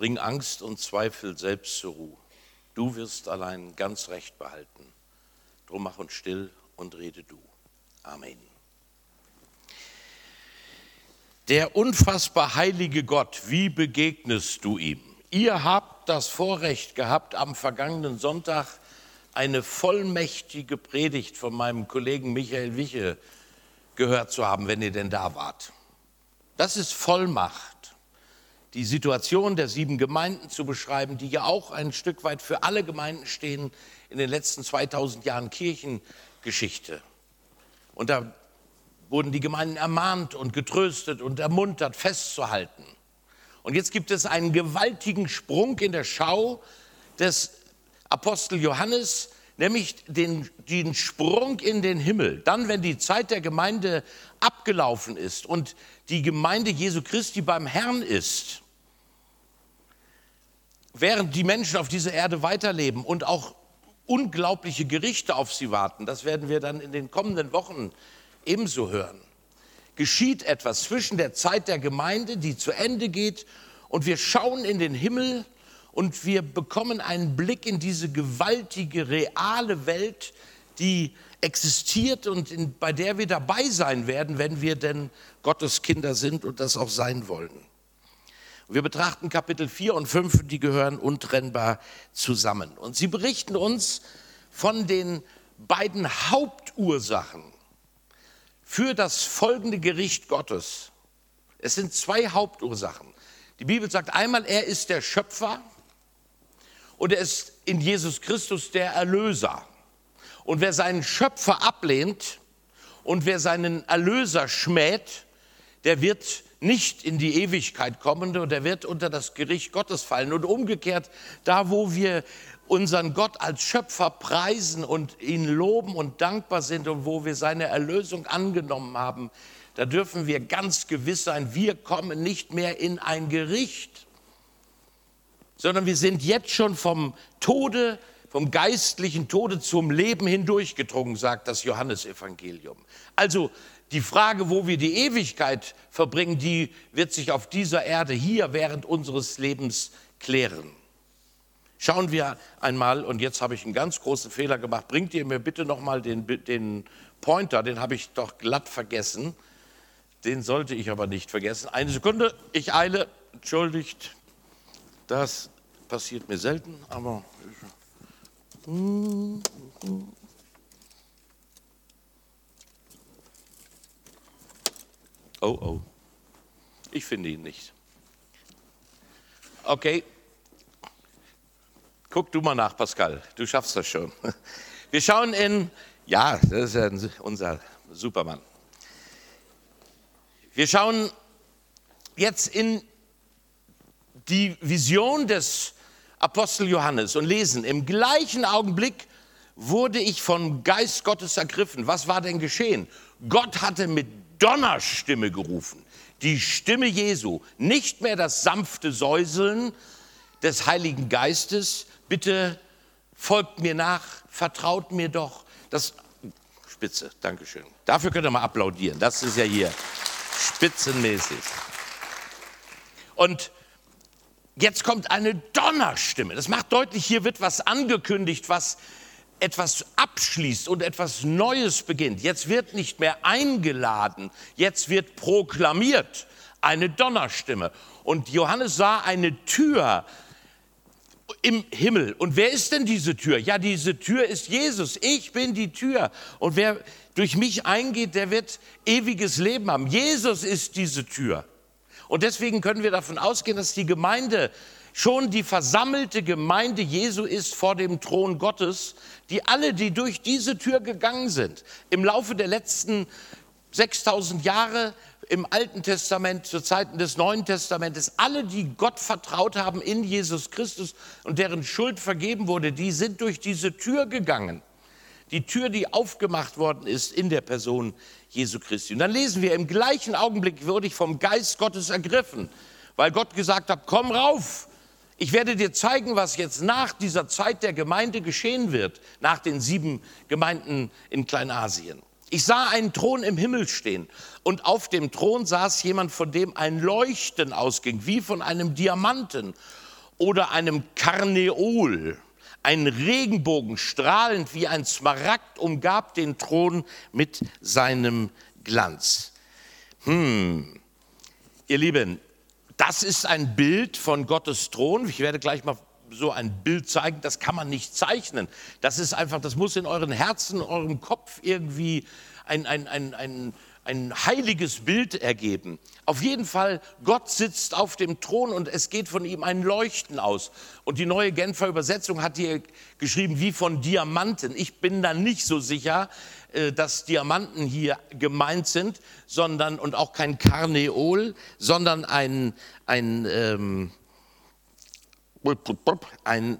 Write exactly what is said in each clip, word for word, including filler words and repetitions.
Bring Angst und Zweifel selbst zur Ruhe. Du wirst allein ganz Recht behalten. Drum mach uns still und rede du. Amen. Der unfassbar heilige Gott, wie begegnest du ihm? Ihr habt das Vorrecht gehabt, am vergangenen Sonntag eine vollmächtige Predigt von meinem Kollegen Michael Wiche gehört zu haben, wenn ihr denn da wart. Das ist Vollmacht, die Situation der sieben Gemeinden zu beschreiben, die ja auch ein Stück weit für alle Gemeinden stehen in den letzten zweitausend Jahren Kirchengeschichte. Und da wurden die Gemeinden ermahnt und getröstet und ermuntert, festzuhalten. Und jetzt gibt es einen gewaltigen Sprung in der Schau des Apostel Johannes, nämlich den, den Sprung in den Himmel. Dann, wenn die Zeit der Gemeinde abgelaufen ist und die Gemeinde Jesu Christi beim Herrn ist, während die Menschen auf dieser Erde weiterleben und auch unglaubliche Gerichte auf sie warten, das werden wir dann in den kommenden Wochen ebenso hören, geschieht etwas zwischen der Zeit der Gemeinde, die zu Ende geht, und wir schauen in den Himmel. Und wir bekommen einen Blick in diese gewaltige, reale Welt, die existiert und in, bei der wir dabei sein werden, wenn wir denn Gottes Kinder sind und das auch sein wollen. Und wir betrachten Kapitel vier und fünf, die gehören untrennbar zusammen. Und sie berichten uns von den beiden Hauptursachen für das folgende Gericht Gottes. Es sind zwei Hauptursachen. Die Bibel sagt einmal, er ist der Schöpfer. Und er ist in Jesus Christus der Erlöser. Und wer seinen Schöpfer ablehnt und wer seinen Erlöser schmäht, der wird nicht in die Ewigkeit kommen und der wird unter das Gericht Gottes fallen. Und umgekehrt, da wo wir unseren Gott als Schöpfer preisen und ihn loben und dankbar sind und wo wir seine Erlösung angenommen haben, da dürfen wir ganz gewiss sein, wir kommen nicht mehr in ein Gericht, sondern wir sind jetzt schon vom Tode, vom geistlichen Tode zum Leben hindurchgedrungen, sagt das Johannesevangelium. Also die Frage, wo wir die Ewigkeit verbringen, die wird sich auf dieser Erde hier während unseres Lebens klären. Schauen wir einmal, und jetzt habe ich einen ganz großen Fehler gemacht, bringt ihr mir bitte nochmal den, den Pointer, den habe ich doch glatt vergessen, den sollte ich aber nicht vergessen. Eine Sekunde, ich eile, entschuldigt. Das passiert mir selten, aber oh, oh, ich finde ihn nicht. Okay, guck du mal nach, Pascal, du schaffst das schon. Wir schauen in, ja, das ist unser Supermann. Wir schauen jetzt in die Vision des Apostel Johannes und lesen, im gleichen Augenblick wurde ich vom Geist Gottes ergriffen. Was war denn geschehen? Gott hatte mit Donnerstimme gerufen, die Stimme Jesu, nicht mehr das sanfte Säuseln des Heiligen Geistes. Bitte folgt mir nach, vertraut mir doch. Das Spitze, Dankeschön. Dafür könnt ihr mal applaudieren, das ist ja hier spitzenmäßig. Und jetzt kommt eine Donnerstimme. Das macht deutlich, hier wird was angekündigt, was etwas abschließt und etwas Neues beginnt. Jetzt wird nicht mehr eingeladen, jetzt wird proklamiert eine Donnerstimme. Und Johannes sah eine Tür im Himmel. Und wer ist denn diese Tür? Ja, diese Tür ist Jesus. Ich bin die Tür. Und wer durch mich eingeht, der wird ewiges Leben haben. Jesus ist diese Tür. Und deswegen können wir davon ausgehen, dass die Gemeinde, schon die versammelte Gemeinde Jesu ist vor dem Thron Gottes, die alle, die durch diese Tür gegangen sind, im Laufe der letzten sechstausend Jahre im Alten Testament, zu Zeiten des Neuen Testamentes, alle, die Gott vertraut haben in Jesus Christus und deren Schuld vergeben wurde, die sind durch diese Tür gegangen. Die Tür, die aufgemacht worden ist in der Person Jesu Christi. Und dann lesen wir, im gleichen Augenblick wurde ich vom Geist Gottes ergriffen, weil Gott gesagt hat, komm rauf, ich werde dir zeigen, was jetzt nach dieser Zeit der Gemeinde geschehen wird, nach den sieben Gemeinden in Kleinasien. Ich sah einen Thron im Himmel stehen und auf dem Thron saß jemand, von dem ein Leuchten ausging, wie von einem Diamanten. oder einem Karneol. Ein Regenbogen, strahlend wie ein Smaragd, umgab den Thron mit seinem Glanz. Hm, ihr Lieben, das ist ein Bild von Gottes Thron. Ich werde gleich mal so ein Bild zeigen, das kann man nicht zeichnen. Das ist einfach, das muss in euren Herzen, in eurem Kopf irgendwie ein, ein, ein, ein, ein heiliges Bild ergeben. Auf jeden Fall, Gott sitzt auf dem Thron und es geht von ihm ein Leuchten aus. Und die Neue Genfer Übersetzung hat hier geschrieben, wie von Diamanten. Ich bin da nicht so sicher, dass Diamanten hier gemeint sind, sondern, und auch kein Karneol, sondern ein, ein, ähm, ein,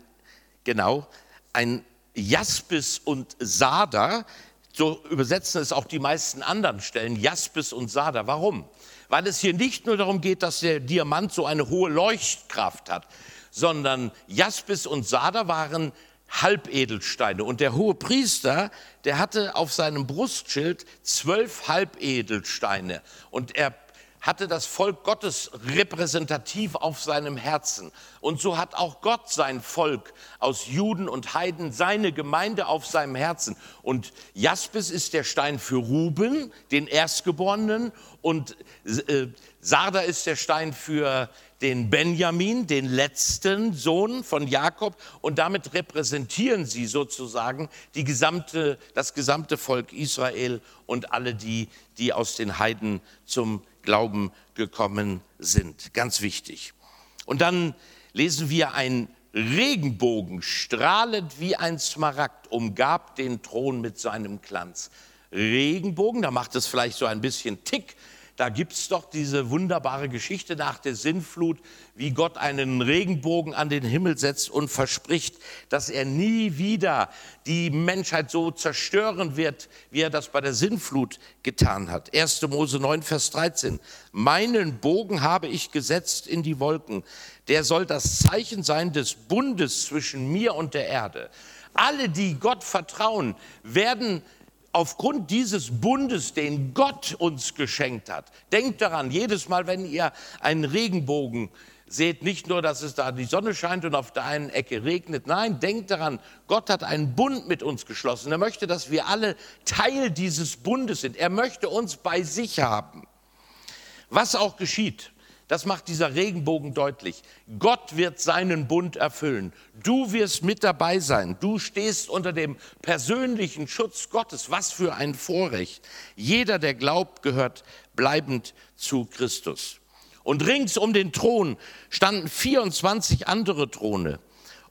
genau, ein Jaspis und Sarder. So übersetzen es auch die meisten anderen Stellen, Jaspis und Sarder. Warum? Weil es hier nicht nur darum geht, dass der Diamant so eine hohe Leuchtkraft hat, sondern Jaspis und Sarder waren Halbedelsteine. Und der hohe Priester, der hatte auf seinem Brustschild zwölf Halbedelsteine. Und er hatte das Volk Gottes repräsentativ auf seinem Herzen. Und so hat auch Gott sein Volk aus Juden und Heiden, seine Gemeinde auf seinem Herzen. Und Jaspis ist der Stein für Ruben, den Erstgeborenen, und äh, Sarder ist der Stein für den Benjamin, den letzten Sohn von Jakob. Und damit repräsentieren sie sozusagen die gesamte, das gesamte Volk Israel und alle die, die aus den Heiden zum Glauben gekommen sind. Ganz wichtig. Und dann lesen wir, ein Regenbogen, strahlend wie ein Smaragd, umgab den Thron mit seinem Glanz. Regenbogen, da macht es vielleicht so ein bisschen Tick. Da gibt es doch diese wunderbare Geschichte nach der Sintflut, wie Gott einen Regenbogen an den Himmel setzt und verspricht, dass er nie wieder die Menschheit so zerstören wird, wie er das bei der Sintflut getan hat. erster Mose neun, Vers dreizehn. Meinen Bogen habe ich gesetzt in die Wolken. Der soll das Zeichen sein des Bundes zwischen mir und der Erde. Alle, die Gott vertrauen, werden aufgrund dieses Bundes, den Gott uns geschenkt hat. Denkt daran, jedes Mal, wenn ihr einen Regenbogen seht, nicht nur, dass es da die Sonne scheint und auf der einen Ecke regnet. Nein, denkt daran, Gott hat einen Bund mit uns geschlossen. Er möchte, dass wir alle Teil dieses Bundes sind. Er möchte uns bei sich haben. Was auch geschieht, das macht dieser Regenbogen deutlich. Gott wird seinen Bund erfüllen. Du wirst mit dabei sein. Du stehst unter dem persönlichen Schutz Gottes. Was für ein Vorrecht. Jeder, der glaubt, gehört bleibend zu Christus. Und rings um den Thron standen vierundzwanzig andere Throne.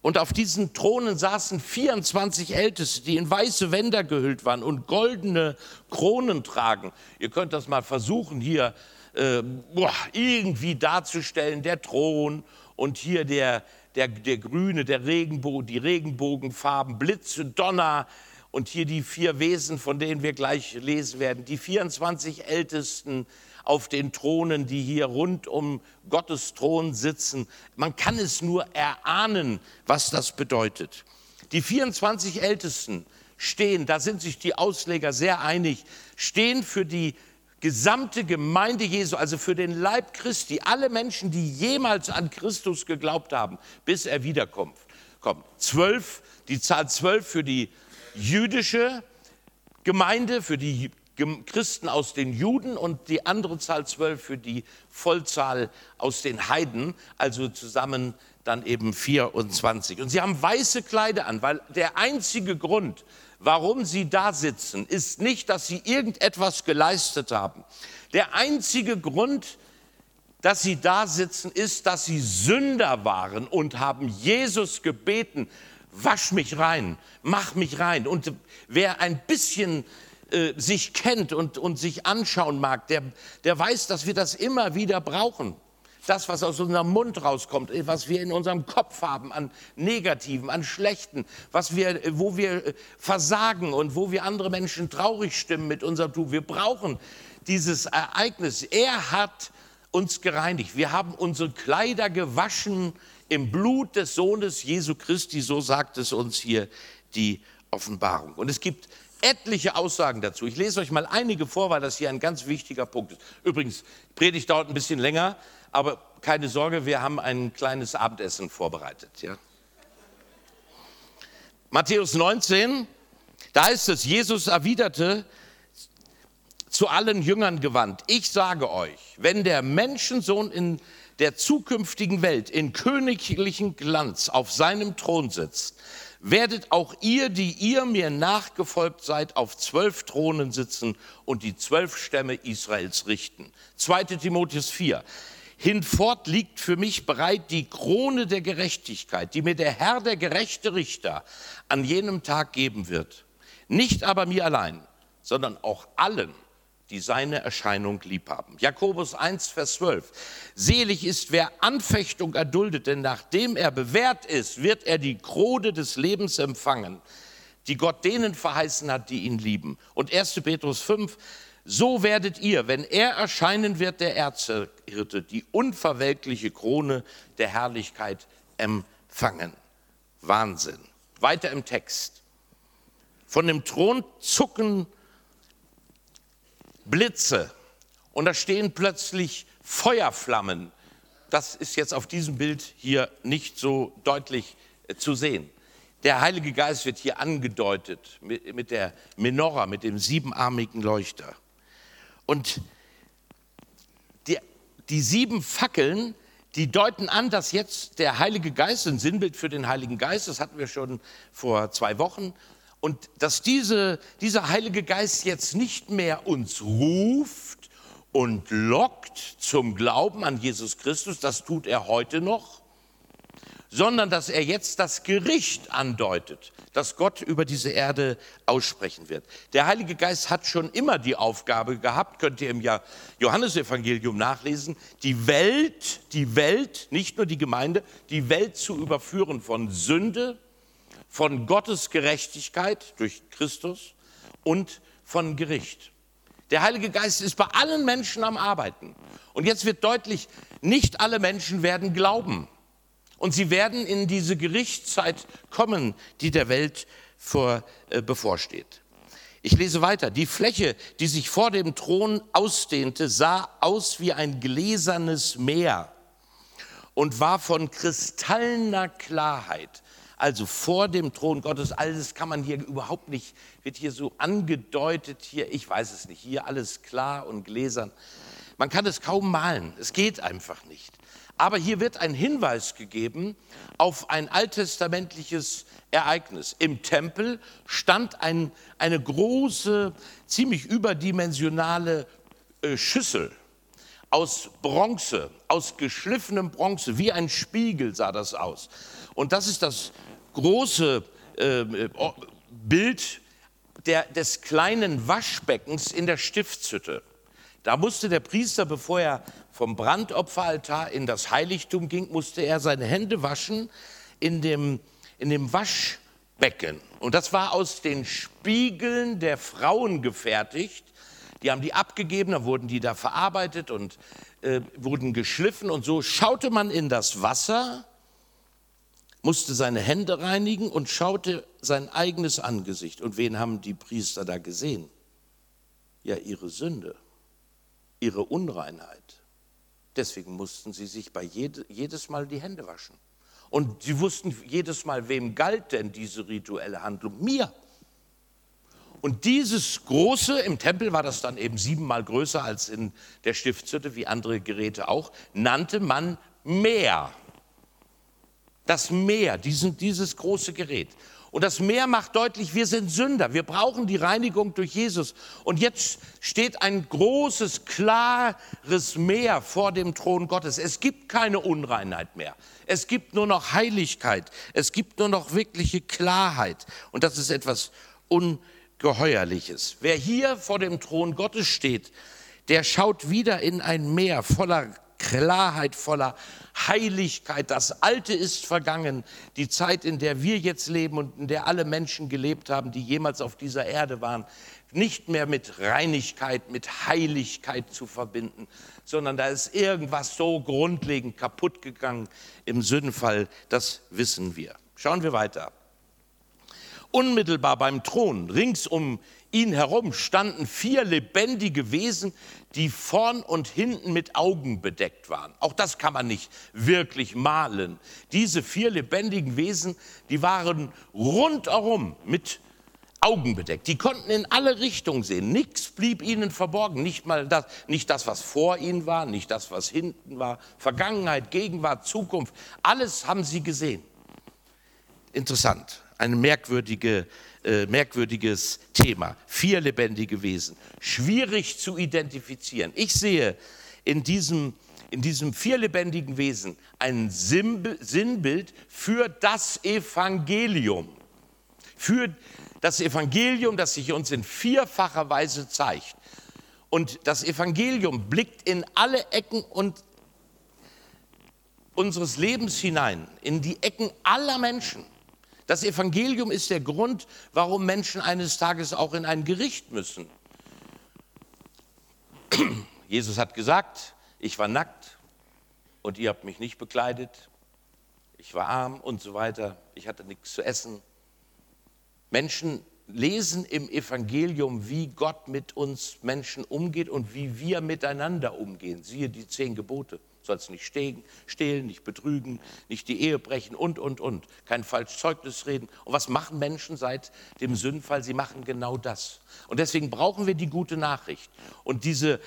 Und auf diesen Thronen saßen vierundzwanzig Älteste, die in weiße Gewänder gehüllt waren und goldene Kronen tragen. Ihr könnt das mal versuchen hier irgendwie darzustellen, der Thron und hier der, der, der grüne, der Regenbogen, die Regenbogenfarben, Blitze, Donner und hier die vier Wesen, von denen wir gleich lesen werden, die vierundzwanzig Ältesten auf den Thronen, die hier rund um Gottes Thron sitzen. Man kann es nur erahnen, was das bedeutet. Die vierundzwanzig Ältesten stehen, da sind sich die Ausleger sehr einig, stehen für die gesamte Gemeinde Jesu, also für den Leib Christi, alle Menschen, die jemals an Christus geglaubt haben, bis er wiederkommt. Kommt. Zwölf, die Zahl zwölf für die jüdische Gemeinde, für die Christen aus den Juden und die andere Zahl zwölf für die Vollzahl aus den Heiden, also zusammen dann eben vierundzwanzig. Und sie haben weiße Kleider an, weil der einzige Grund, warum sie da sitzen, ist nicht, dass sie irgendetwas geleistet haben. Der einzige Grund, dass sie da sitzen, ist, dass sie Sünder waren und haben Jesus gebeten, wasch mich rein, mach mich rein. Und wer ein bisschen äh, sich kennt und, und sich anschauen mag, der, der weiß, dass wir das immer wieder brauchen. Das, was aus unserem Mund rauskommt, was wir in unserem Kopf haben an Negativen, an Schlechten, was wir, wo wir versagen und wo wir andere Menschen traurig stimmen mit unserem Tun. Wir brauchen dieses Ereignis. Er hat uns gereinigt. Wir haben unsere Kleider gewaschen im Blut des Sohnes Jesu Christi. So sagt es uns hier die Offenbarung. Und es gibt etliche Aussagen dazu. Ich lese euch mal einige vor, weil das hier ein ganz wichtiger Punkt ist. Übrigens, Predigt dauert ein bisschen länger, aber keine Sorge, wir haben ein kleines Abendessen vorbereitet. Ja? Matthäus neunzehn, da heißt es, Jesus erwiderte, zu allen Jüngern gewandt, ich sage euch, wenn der Menschensohn in der zukünftigen Welt in königlichem Glanz auf seinem Thron sitzt, werdet auch ihr, die ihr mir nachgefolgt seid, auf zwölf Thronen sitzen und die zwölf Stämme Israels richten. zweiter Timotheus vier. Hinfort liegt für mich bereit die Krone der Gerechtigkeit, die mir der Herr, der gerechte Richter, an jenem Tag geben wird. Nicht aber mir allein, sondern auch allen, die seine Erscheinung lieb haben. Jakobus eins, Vers zwölf. Selig ist, wer Anfechtung erduldet, denn nachdem er bewährt ist, wird er die Krone des Lebens empfangen, die Gott denen verheißen hat, die ihn lieben. Und erster Petrus fünf. So werdet ihr, wenn er erscheinen wird, der Erzhirte, die unverwelkliche Krone der Herrlichkeit empfangen. Wahnsinn. Weiter im Text. Von dem Thron zucken Blitze und da stehen plötzlich Feuerflammen. Das ist jetzt auf diesem Bild hier nicht so deutlich zu sehen. Der Heilige Geist wird hier angedeutet mit, mit der Menorah, mit dem siebenarmigen Leuchter. Und die, die sieben Fackeln, die deuten an, dass jetzt der Heilige Geist, ein Sinnbild für den Heiligen Geist, das hatten wir schon vor zwei Wochen, und dass diese, dieser Heilige Geist jetzt nicht mehr uns ruft und lockt zum Glauben an Jesus Christus, das tut er heute noch, sondern dass er jetzt das Gericht andeutet, das Gott über diese Erde aussprechen wird. Der Heilige Geist hat schon immer die Aufgabe gehabt, könnt ihr im Johannesevangelium nachlesen, die Welt, die Welt, nicht nur die Gemeinde, die Welt zu überführen von Sünde, von Gottes Gerechtigkeit durch Christus und von Gericht. Der Heilige Geist ist bei allen Menschen am Arbeiten. Und jetzt wird deutlich, nicht alle Menschen werden glauben. Und sie werden in diese Gerichtszeit kommen, die der Welt vor, äh, bevorsteht. Ich lese weiter. Die Fläche, die sich vor dem Thron ausdehnte, sah aus wie ein gläsernes Meer und war von kristallener Klarheit. Also vor dem Thron Gottes, alles kann man hier überhaupt nicht, wird hier so angedeutet, hier, ich weiß es nicht, hier alles klar und gläsern. Man kann es kaum malen, es geht einfach nicht. Aber hier wird ein Hinweis gegeben auf ein alttestamentliches Ereignis. Im Tempel stand ein, eine große, ziemlich überdimensionale äh, Schüssel aus Bronze, aus geschliffenem Bronze, wie ein Spiegel sah das aus. Und das ist das große äh, Bild der, des kleinen Waschbeckens in der Stiftshütte. Da musste der Priester, bevor er vom Brandopferaltar in das Heiligtum ging, musste er seine Hände waschen in dem, in dem Waschbecken. Und das war aus den Spiegeln der Frauen gefertigt. Die haben die abgegeben, dann wurden die da verarbeitet und äh, wurden geschliffen. Und so schaute man in das Wasser, musste seine Hände reinigen und schaute sein eigenes Angesicht. Und wen haben die Priester da gesehen? Ja, ihre Sünde. Ihre Unreinheit. Deswegen mussten sie sich bei jede, jedes Mal die Hände waschen. Und sie wussten jedes Mal, wem galt denn diese rituelle Handlung? Mir. Und dieses große, im Tempel war das dann eben siebenmal größer als in der Stiftshütte, wie andere Geräte auch, nannte man Meer. Das Meer, diesen, dieses große Gerät. Und das Meer macht deutlich, wir sind Sünder, wir brauchen die Reinigung durch Jesus. Und jetzt steht ein großes, klares Meer vor dem Thron Gottes. Es gibt keine Unreinheit mehr. Es gibt nur noch Heiligkeit. Es gibt nur noch wirkliche Klarheit. Und das ist etwas Ungeheuerliches. Wer hier vor dem Thron Gottes steht, der schaut wieder in ein Meer voller Klarheit, voller Heiligkeit. Das Alte ist vergangen. Die Zeit, in der wir jetzt leben und in der alle Menschen gelebt haben, die jemals auf dieser Erde waren, nicht mehr mit Reinigkeit, mit Heiligkeit zu verbinden, sondern da ist irgendwas so grundlegend kaputt gegangen im Sündenfall. Das wissen wir. Schauen wir weiter. Unmittelbar beim Thron, rings um ihn herum standen vier lebendige Wesen, die vorn und hinten mit Augen bedeckt waren. Auch das kann man nicht wirklich malen. Diese vier lebendigen Wesen, die waren rundherum mit Augen bedeckt. Die konnten in alle Richtungen sehen. Nichts blieb ihnen verborgen. Nicht mal das, nicht das, was vor ihnen war, nicht das, was hinten war. Vergangenheit, Gegenwart, Zukunft. Alles haben sie gesehen. Interessant. Ein merkwürdige, äh, merkwürdiges Thema. Vier lebendige Wesen. Schwierig zu identifizieren. Ich sehe in diesem, in diesem vier lebendigen Wesen ein Sinnbild für das Evangelium. Für das Evangelium, das sich uns in vierfacher Weise zeigt. Und das Evangelium blickt in alle Ecken und unseres Lebens hinein, in die Ecken aller Menschen. Das Evangelium ist der Grund, warum Menschen eines Tages auch in ein Gericht müssen. Jesus hat gesagt, ich war nackt und ihr habt mich nicht bekleidet. Ich war arm und so weiter. Ich hatte nichts zu essen. Menschen lesen im Evangelium, wie Gott mit uns Menschen umgeht und wie wir miteinander umgehen. Siehe die zehn Gebote. Du sollst nicht stehlen, nicht betrügen, nicht die Ehe brechen und, und, und. Kein falsches Zeugnis reden. Und was machen Menschen seit dem Sündenfall? Sie machen genau das. Und deswegen brauchen wir die gute Nachricht. Und diese,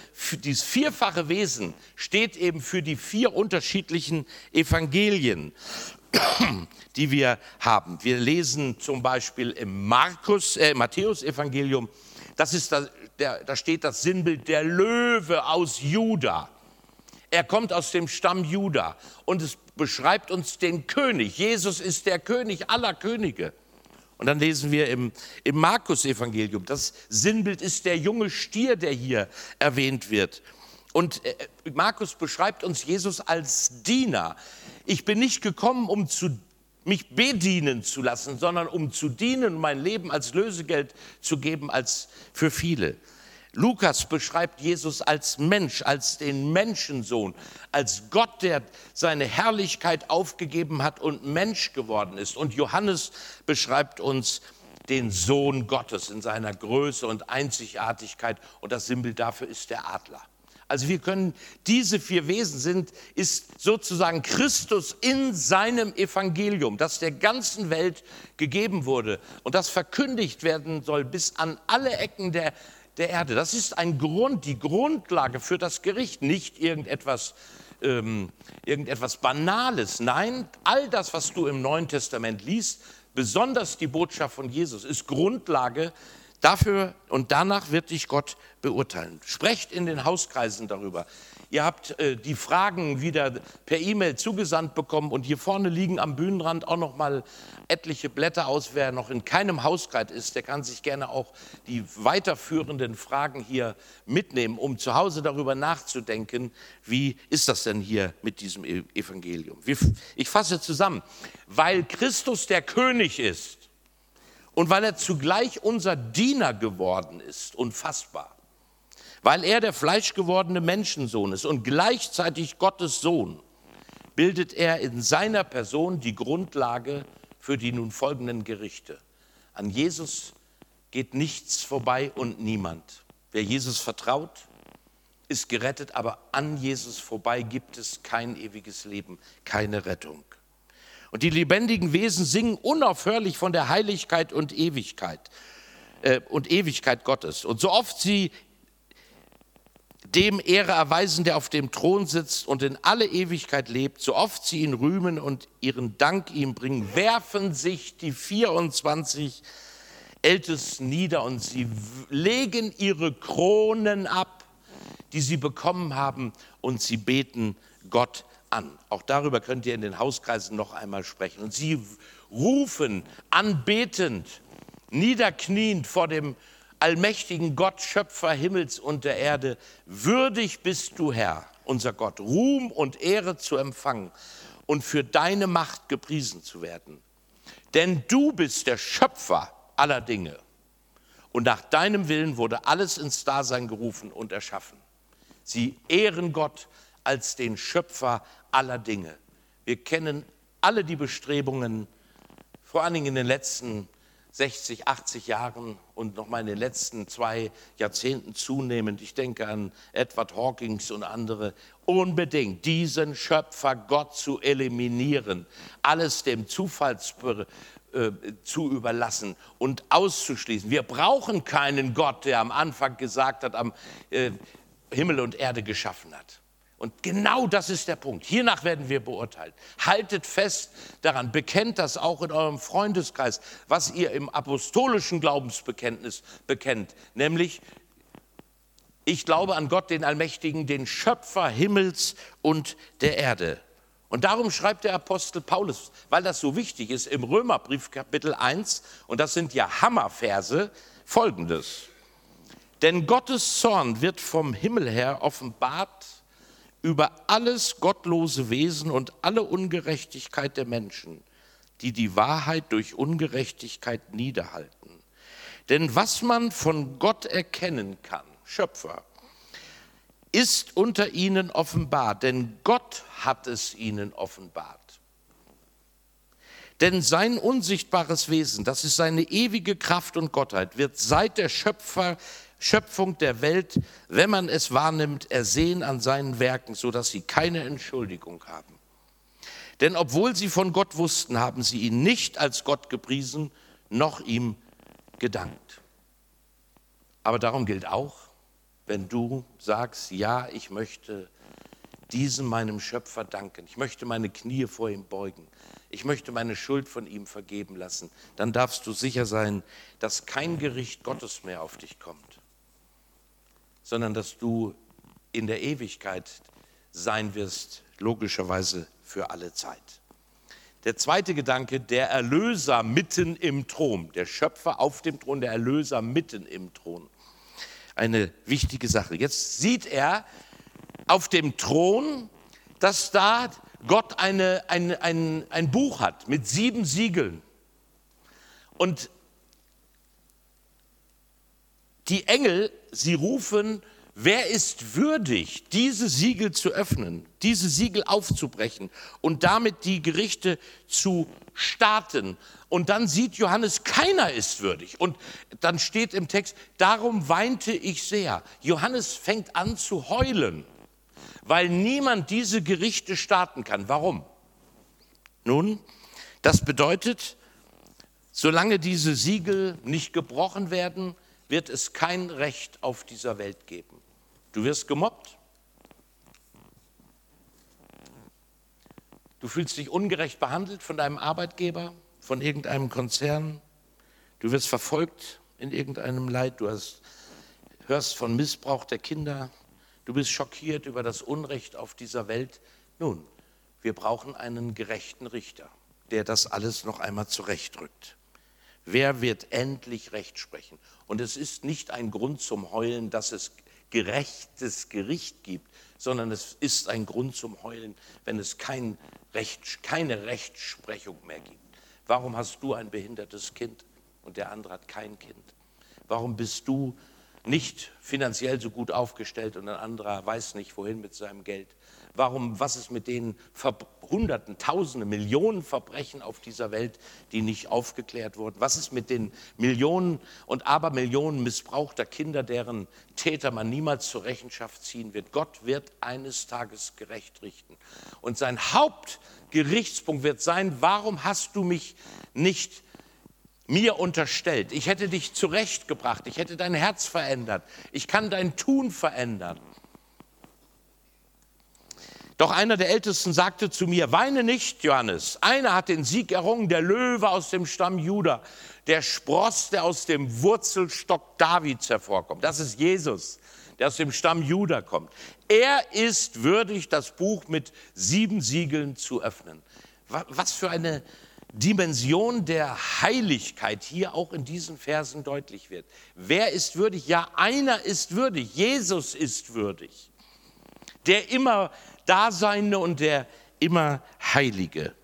dieses vierfache Wesen steht eben für die vier unterschiedlichen Evangelien, die wir haben. Wir lesen zum Beispiel im Markus, äh, Matthäus-Evangelium, das ist da, der, da steht das Sinnbild der Löwe aus Juda. Er kommt aus dem Stamm Juda und es beschreibt uns den König. Jesus ist der König aller Könige. Und dann lesen wir im, im Markus-Evangelium, das Sinnbild ist der junge Stier, der hier erwähnt wird. Und Markus beschreibt uns Jesus als Diener. Ich bin nicht gekommen, um zu, mich bedienen zu lassen, sondern um zu dienen und mein Leben als Lösegeld zu geben als für viele. Lukas beschreibt Jesus als Mensch, als den Menschensohn, als Gott, der seine Herrlichkeit aufgegeben hat und Mensch geworden ist. Und Johannes beschreibt uns den Sohn Gottes in seiner Größe und Einzigartigkeit. Und das Sinnbild dafür ist der Adler. Also wir können, diese vier Wesen sind, ist sozusagen Christus in seinem Evangelium, das der ganzen Welt gegeben wurde und das verkündigt werden soll bis an alle Ecken der, der Erde. Das ist ein Grund, die Grundlage für das Gericht, nicht irgendetwas, ähm, irgendetwas Banales. Nein, all das, was du im Neuen Testament liest, besonders die Botschaft von Jesus, ist Grundlage. Dafür und danach wird dich Gott beurteilen. Sprecht in den Hauskreisen darüber. Ihr habt äh, die Fragen wieder per E-Mail zugesandt bekommen und hier vorne liegen am Bühnenrand auch noch mal etliche Blätter aus. Wer noch in keinem Hauskreis ist, der kann sich gerne auch die weiterführenden Fragen hier mitnehmen, um zu Hause darüber nachzudenken, wie ist das denn hier mit diesem Evangelium. Ich fasse zusammen, weil Christus der König ist, und weil er zugleich unser Diener geworden ist, unfassbar, weil er der fleischgewordene Menschensohn ist und gleichzeitig Gottes Sohn, bildet er in seiner Person die Grundlage für die nun folgenden Gerichte. An Jesus geht nichts vorbei und niemand. Wer Jesus vertraut, ist gerettet, aber an Jesus vorbei gibt es kein ewiges Leben, keine Rettung. Und die lebendigen Wesen singen unaufhörlich von der Heiligkeit und Ewigkeit äh, und Ewigkeit Gottes. Und so oft sie dem Ehre erweisen, der auf dem Thron sitzt und in alle Ewigkeit lebt, so oft sie ihn rühmen und ihren Dank ihm bringen, werfen sich die vierundzwanzig Ältesten nieder und sie legen ihre Kronen ab, die sie bekommen haben, und sie beten Gott an. Auch darüber könnt ihr in den Hauskreisen noch einmal sprechen. Und sie rufen anbetend, niederkniend vor dem allmächtigen Gott, Schöpfer Himmels und der Erde: Würdig bist du, Herr, unser Gott, Ruhm und Ehre zu empfangen und für deine Macht gepriesen zu werden. Denn du bist der Schöpfer aller Dinge und nach deinem Willen wurde alles ins Dasein gerufen und erschaffen. Sie ehren Gott als den Schöpfer aller Dinge. Wir kennen alle die Bestrebungen, vor allen Dingen in den letzten sechzig, achtzig Jahren und nochmal in den letzten zwei Jahrzehnten zunehmend, ich denke an Edward Hawkins und andere, unbedingt diesen Schöpfer Gott zu eliminieren, alles dem Zufall äh, zu überlassen und auszuschließen. Wir brauchen keinen Gott, der am Anfang gesagt hat, am äh, Himmel und Erde geschaffen hat. Und genau das ist der Punkt. Hiernach werden wir beurteilt. Haltet fest daran, bekennt das auch in eurem Freundeskreis, was ihr im apostolischen Glaubensbekenntnis bekennt. Nämlich, ich glaube an Gott, den Allmächtigen, den Schöpfer Himmels und der Erde. Und darum schreibt der Apostel Paulus, weil das so wichtig ist, im Römerbrief Kapitel eins, und das sind ja Hammerverse, Folgendes. Denn Gottes Zorn wird vom Himmel her offenbart über alles gottlose Wesen und alle Ungerechtigkeit der Menschen, die die Wahrheit durch Ungerechtigkeit niederhalten. Denn was man von Gott erkennen kann, Schöpfer, ist unter ihnen offenbart, denn Gott hat es ihnen offenbart. Denn sein unsichtbares Wesen, das ist seine ewige Kraft und Gottheit, wird seit der Schöpfer Schöpfung der Welt, wenn man es wahrnimmt, ersehen an seinen Werken, sodass sie keine Entschuldigung haben. Denn obwohl sie von Gott wussten, haben sie ihn nicht als Gott gepriesen, noch ihm gedankt. Aber darum gilt auch, wenn du sagst, ja, ich möchte diesem meinem Schöpfer danken, ich möchte meine Knie vor ihm beugen, ich möchte meine Schuld von ihm vergeben lassen, dann darfst du sicher sein, dass kein Gericht Gottes mehr auf dich kommt, sondern dass du in der Ewigkeit sein wirst, logischerweise für alle Zeit. Der zweite Gedanke, der Erlöser mitten im Thron, der Schöpfer auf dem Thron, der Erlöser mitten im Thron. Eine wichtige Sache. Jetzt sieht er auf dem Thron, dass da Gott eine, ein, ein, ein Buch hat mit sieben Siegeln. Und die Engel, sie rufen, wer ist würdig, diese Siegel zu öffnen, diese Siegel aufzubrechen und damit die Gerichte zu starten. Und dann sieht Johannes, keiner ist würdig. Und dann steht im Text, darum weinte ich sehr. Johannes fängt an zu heulen, weil niemand diese Gerichte starten kann. Warum? Nun, das bedeutet, solange diese Siegel nicht gebrochen werden, wird es kein Recht auf dieser Welt geben. Du wirst gemobbt. Du fühlst dich ungerecht behandelt von deinem Arbeitgeber, von irgendeinem Konzern. Du wirst verfolgt in irgendeinem Leid. Du hast, hörst von Missbrauch der Kinder. Du bist schockiert über das Unrecht auf dieser Welt. Nun, wir brauchen einen gerechten Richter, der das alles noch einmal zurechtrückt. Wer wird endlich Recht sprechen? Und es ist nicht ein Grund zum Heulen, dass es gerechtes Gericht gibt, sondern es ist ein Grund zum Heulen, wenn es kein Recht, keine Rechtsprechung mehr gibt. Warum hast du ein behindertes Kind und der andere hat kein Kind? Warum bist du nicht finanziell so gut aufgestellt und ein anderer weiß nicht, wohin mit seinem Geld? Warum, was ist mit den Ver- Hunderten, Tausenden, Millionen Verbrechen auf dieser Welt, die nicht aufgeklärt wurden? Was ist mit den Millionen und Abermillionen missbrauchter Kinder, deren Täter man niemals zur Rechenschaft ziehen wird? Gott wird eines Tages gerecht richten. Und sein Hauptgerichtspunkt wird sein, warum hast du mich nicht mir unterstellt, ich hätte dich zurechtgebracht, ich hätte dein Herz verändert, ich kann dein Tun verändern. Doch einer der Ältesten sagte zu mir, weine nicht, Johannes, einer hat den Sieg errungen, der Löwe aus dem Stamm Juda, der Spross, der aus dem Wurzelstock Davids hervorkommt. Das ist Jesus, der aus dem Stamm Juda kommt. Er ist würdig, das Buch mit sieben Siegeln zu öffnen. Was für eine Dimension der Heiligkeit hier auch in diesen Versen deutlich wird. Wer ist würdig? Ja, einer ist würdig. Jesus ist würdig. Der immer Daseinende und der immer Heilige.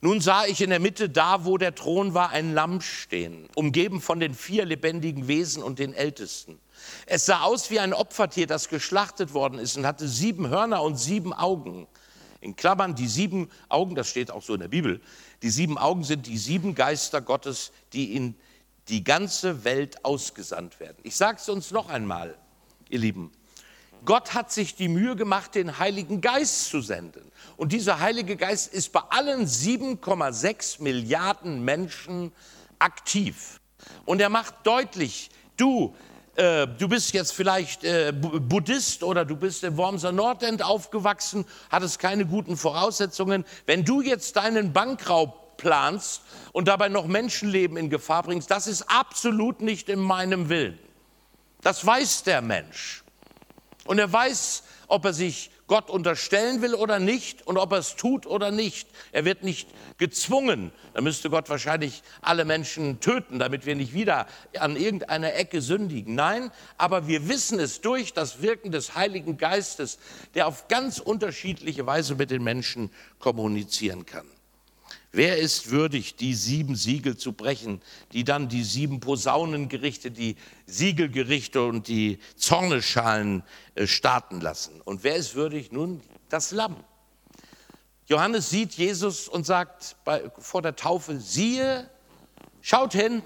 Nun sah ich in der Mitte, da wo der Thron war, ein Lamm stehen, umgeben von den vier lebendigen Wesen und den Ältesten. Es sah aus wie ein Opfertier, das geschlachtet worden ist und hatte sieben Hörner und sieben Augen. In Klammern, die sieben Augen, das steht auch so in der Bibel, die sieben Augen sind die sieben Geister Gottes, die in die ganze Welt ausgesandt werden. Ich sage es uns noch einmal, ihr Lieben. Gott hat sich die Mühe gemacht, den Heiligen Geist zu senden. Und dieser Heilige Geist ist bei allen sieben Komma sechs Milliarden Menschen aktiv. Und er macht deutlich, du, äh, du bist jetzt vielleicht äh, Buddhist oder du bist im Wormser Nordend aufgewachsen, hattest keine guten Voraussetzungen. Wenn du jetzt deinen Bankraub planst und dabei noch Menschenleben in Gefahr bringst, das ist absolut nicht in meinem Willen. Das weiß der Mensch. Und er weiß, ob er sich Gott unterstellen will oder nicht und ob er es tut oder nicht. Er wird nicht gezwungen. Da müsste Gott wahrscheinlich alle Menschen töten, damit wir nicht wieder an irgendeiner Ecke sündigen. Nein, aber wir wissen es durch das Wirken des Heiligen Geistes, der auf ganz unterschiedliche Weise mit den Menschen kommunizieren kann. Wer ist würdig, die sieben Siegel zu brechen, die dann die sieben Posaunengerichte, die Siegelgerichte und die Zorneschalen starten lassen? Und wer ist würdig? Nun, das Lamm. Johannes sieht Jesus und sagt bei, vor der Taufe, siehe, schaut hin,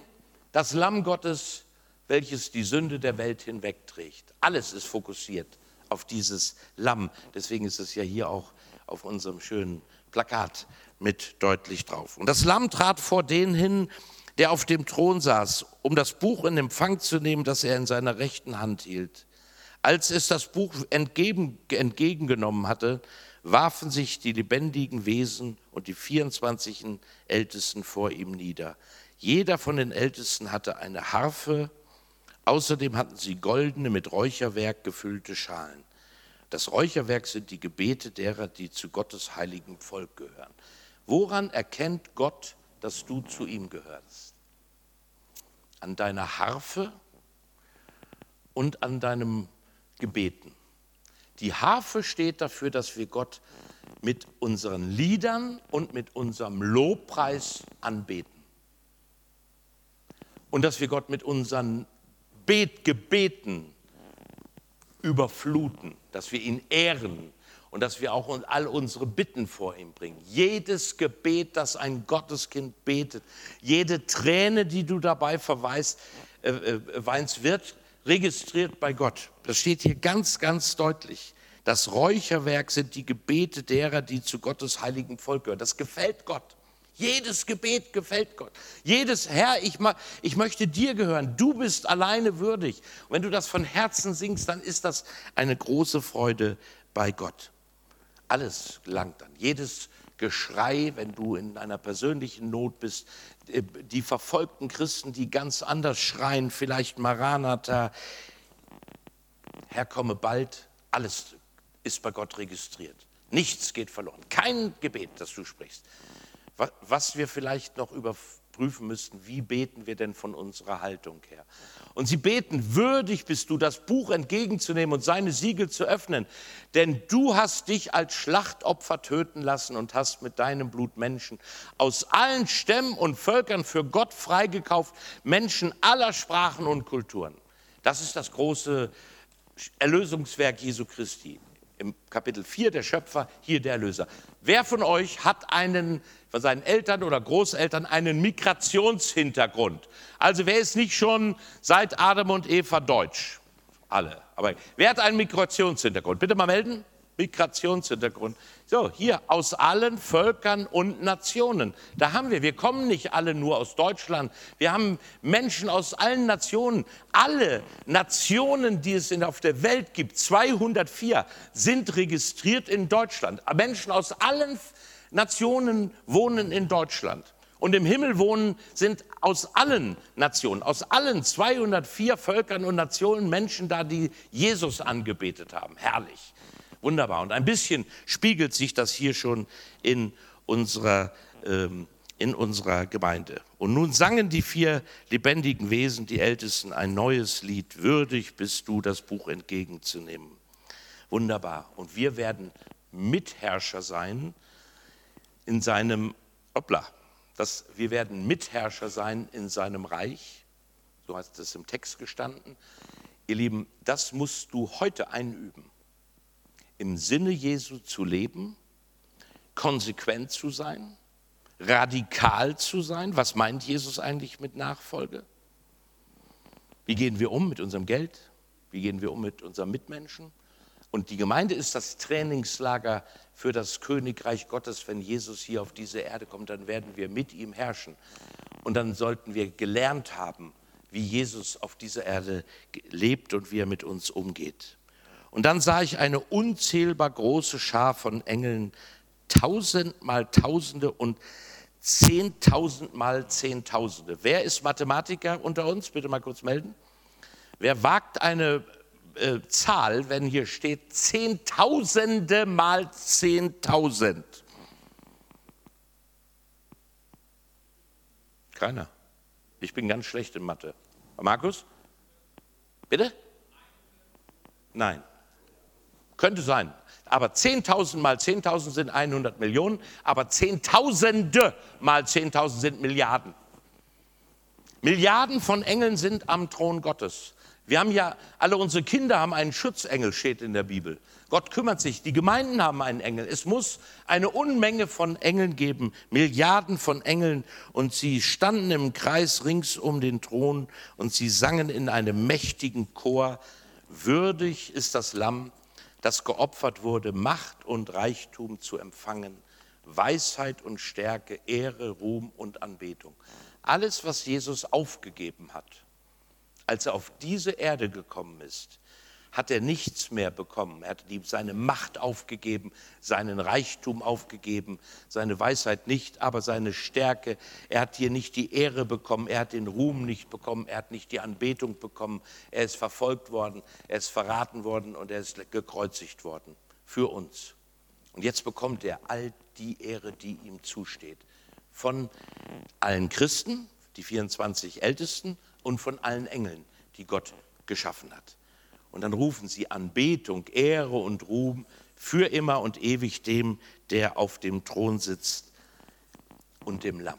das Lamm Gottes, welches die Sünde der Welt hinwegträgt. Alles ist fokussiert auf dieses Lamm. Deswegen ist es ja hier auch auf unserem schönen Plakat mit deutlich drauf. Und das Lamm trat vor den hin, der auf dem Thron saß, um das Buch in Empfang zu nehmen, das er in seiner rechten Hand hielt. Als es das Buch entgegen, entgegengenommen hatte, warfen sich die lebendigen Wesen und die vierundzwanzig Ältesten vor ihm nieder. Jeder von den Ältesten hatte eine Harfe, außerdem hatten sie goldene, mit Räucherwerk gefüllte Schalen. Das Räucherwerk sind die Gebete derer, die zu Gottes heiligem Volk gehören. Woran erkennt Gott, dass du zu ihm gehörst? An deiner Harfe und an deinem Gebeten. Die Harfe steht dafür, dass wir Gott mit unseren Liedern und mit unserem Lobpreis anbeten. Und dass wir Gott mit unseren Bet- Gebeten überfluten, dass wir ihn ehren und dass wir auch all unsere Bitten vor ihm bringen. Jedes Gebet, das ein Gotteskind betet, jede Träne, die du dabei verweist, äh, äh, weinst, wird registriert bei Gott. Das steht hier ganz, ganz deutlich. Das Räucherwerk sind die Gebete derer, die zu Gottes heiligem Volk gehören. Das gefällt Gott. Jedes Gebet gefällt Gott. Jedes, Herr, ich, ma, ich möchte dir gehören. Du bist alleine würdig. Und wenn du das von Herzen singst, dann ist das eine große Freude bei Gott. Alles langt dann. Jedes Geschrei, wenn du in einer persönlichen Not bist, die verfolgten Christen, die ganz anders schreien, vielleicht Maranatha, Herr, komme bald, alles ist bei Gott registriert. Nichts geht verloren. Kein Gebet, das du sprichst. Was wir vielleicht noch überprüfen müssten, wie beten wir denn von unserer Haltung her? Und sie beten, würdig bist du, das Buch entgegenzunehmen und seine Siegel zu öffnen, denn du hast dich als Schlachtopfer töten lassen und hast mit deinem Blut Menschen aus allen Stämmen und Völkern für Gott freigekauft, Menschen aller Sprachen und Kulturen. Das ist das große Erlösungswerk Jesu Christi. Im Kapitel vier der Schöpfer, hier der Erlöser. Wer von euch hat einen, von seinen Eltern oder Großeltern einen Migrationshintergrund? Also wer ist nicht schon seit Adam und Eva deutsch? Alle. Aber wer hat einen Migrationshintergrund? Bitte mal melden. Migrationshintergrund. So, hier aus allen Völkern und Nationen. Da haben wir, wir kommen nicht alle nur aus Deutschland. Wir haben Menschen aus allen Nationen. Alle Nationen, die es auf der Welt gibt, zweihundertvier, sind registriert in Deutschland. Menschen aus allen Nationen wohnen in Deutschland. Und im Himmel wohnen sind aus allen Nationen, aus allen zweihundertvier Völkern und Nationen Menschen da, die Jesus angebetet haben. Herrlich. Wunderbar. Und ein bisschen spiegelt sich das hier schon in unserer, ähm, in unserer Gemeinde. Und nun sangen die vier lebendigen Wesen, die Ältesten, ein neues Lied. Würdig bist du, das Buch entgegenzunehmen. Wunderbar. Und wir werden Mitherrscher sein in seinem, hoppla, das, wir werden Mitherrscher sein in seinem Reich. So heißt es im Text gestanden. Ihr Lieben, das musst du heute einüben. Im Sinne Jesu zu leben konsequent zu sein, radikal zu sein. Was meint Jesus eigentlich mit Nachfolge? Wie gehen wir um mit unserem Geld? Wie gehen wir um mit unseren Mitmenschen? Und die Gemeinde ist das Trainingslager für das Königreich Gottes. Wenn Jesus hier auf diese Erde kommt, dann werden wir mit ihm herrschen. Und dann sollten wir gelernt haben, wie Jesus auf dieser Erde lebt und wie er mit uns umgeht. Und dann sah ich eine unzählbar große Schar von Engeln, tausendmal Tausende und zehntausendmal Zehntausende. Wer ist Mathematiker unter uns? Bitte mal kurz melden. Wer wagt eine äh, Zahl, wenn hier steht Zehntausende mal Zehntausend? Keiner. Ich bin ganz schlecht in Mathe. Markus? Bitte? Nein. Könnte sein. Aber zehntausend mal zehntausend sind hundert Millionen, aber Zehntausende mal zehntausend sind Milliarden. Milliarden von Engeln sind am Thron Gottes. Wir haben ja, alle unsere Kinder haben einen Schutzengel, steht in der Bibel. Gott kümmert sich, die Gemeinden haben einen Engel. Es muss eine Unmenge von Engeln geben, Milliarden von Engeln. Und sie standen im Kreis rings um den Thron und sie sangen in einem mächtigen Chor: Würdig ist das Lamm, das geopfert wurde, Macht und Reichtum zu empfangen, Weisheit und Stärke, Ehre, Ruhm und Anbetung. Alles, was Jesus aufgegeben hat, als er auf diese Erde gekommen ist, hat er nichts mehr bekommen. Er hat seine Macht aufgegeben, seinen Reichtum aufgegeben, seine Weisheit nicht, aber seine Stärke. Er hat hier nicht die Ehre bekommen, er hat den Ruhm nicht bekommen, er hat nicht die Anbetung bekommen. Er ist verfolgt worden, er ist verraten worden und er ist gekreuzigt worden für uns. Und jetzt bekommt er all die Ehre, die ihm zusteht. Von allen Christen, die vierundzwanzig Ältesten, und von allen Engeln, die Gott geschaffen hat. Und dann rufen sie Anbetung, Ehre und Ruhm für immer und ewig dem, der auf dem Thron sitzt und dem Lamm.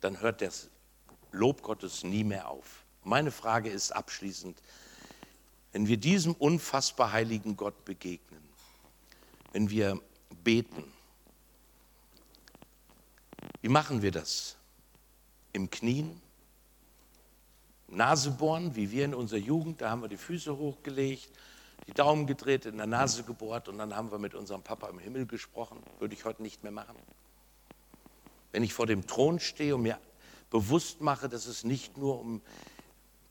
Dann hört das Lob Gottes nie mehr auf. Meine Frage ist abschließend: Wenn wir diesem unfassbar heiligen Gott begegnen, wenn wir beten, wie machen wir das? Im Knien? Nase bohren, wie wir in unserer Jugend, da haben wir die Füße hochgelegt, die Daumen gedreht, in der Nase gebohrt und dann haben wir mit unserem Papa im Himmel gesprochen. Würde ich heute nicht mehr machen. Wenn ich vor dem Thron stehe und mir bewusst mache, dass es nicht nur um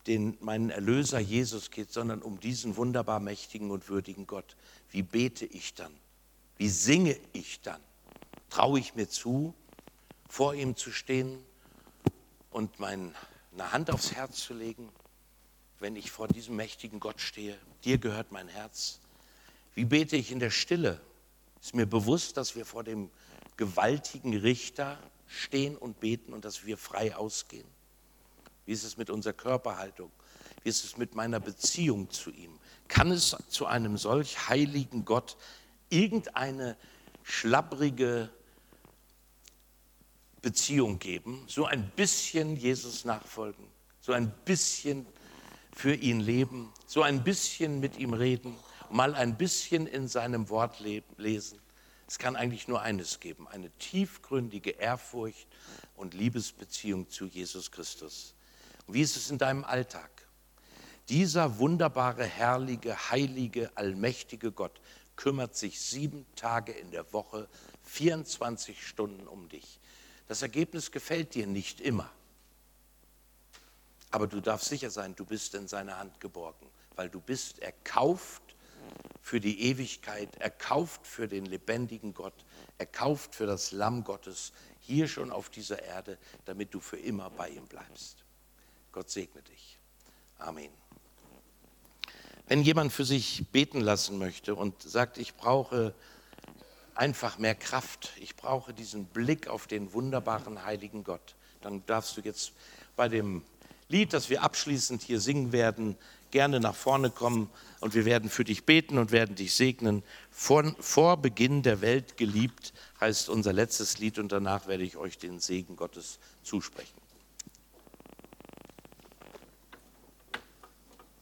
den, meinen Erlöser Jesus geht, sondern um diesen wunderbar mächtigen und würdigen Gott. Wie bete ich dann? Wie singe ich dann? Traue ich mir zu, vor ihm zu stehen und meinen eine Hand aufs Herz zu legen, wenn ich vor diesem mächtigen Gott stehe? Dir gehört mein Herz. Wie bete ich in der Stille? Ist mir bewusst, dass wir vor dem gewaltigen Richter stehen und beten und dass wir frei ausgehen? Wie ist es mit unserer Körperhaltung? Wie ist es mit meiner Beziehung zu ihm? Kann es zu einem solch heiligen Gott irgendeine schlabbrige Beziehung geben, so ein bisschen Jesus nachfolgen, so ein bisschen für ihn leben, so ein bisschen mit ihm reden, mal ein bisschen in seinem Wort lesen? Es kann eigentlich nur eines geben: eine tiefgründige Ehrfurcht und Liebesbeziehung zu Jesus Christus. Und wie ist es in deinem Alltag? Dieser wunderbare, herrliche, heilige, allmächtige Gott kümmert sich sieben Tage in der Woche, vierundzwanzig Stunden um dich. Das Ergebnis gefällt dir nicht immer. Aber du darfst sicher sein, du bist in seiner Hand geborgen, weil du bist erkauft für die Ewigkeit, erkauft für den lebendigen Gott, erkauft für das Lamm Gottes, hier schon auf dieser Erde, damit du für immer bei ihm bleibst. Gott segne dich. Amen. Wenn jemand für sich beten lassen möchte und sagt, ich brauche einfach mehr Kraft, ich brauche diesen Blick auf den wunderbaren heiligen Gott, dann darfst du jetzt bei dem Lied, das wir abschließend hier singen werden, gerne nach vorne kommen und wir werden für dich beten und werden dich segnen. Vor, vor Beginn der Welt geliebt heißt unser letztes Lied und danach werde ich euch den Segen Gottes zusprechen.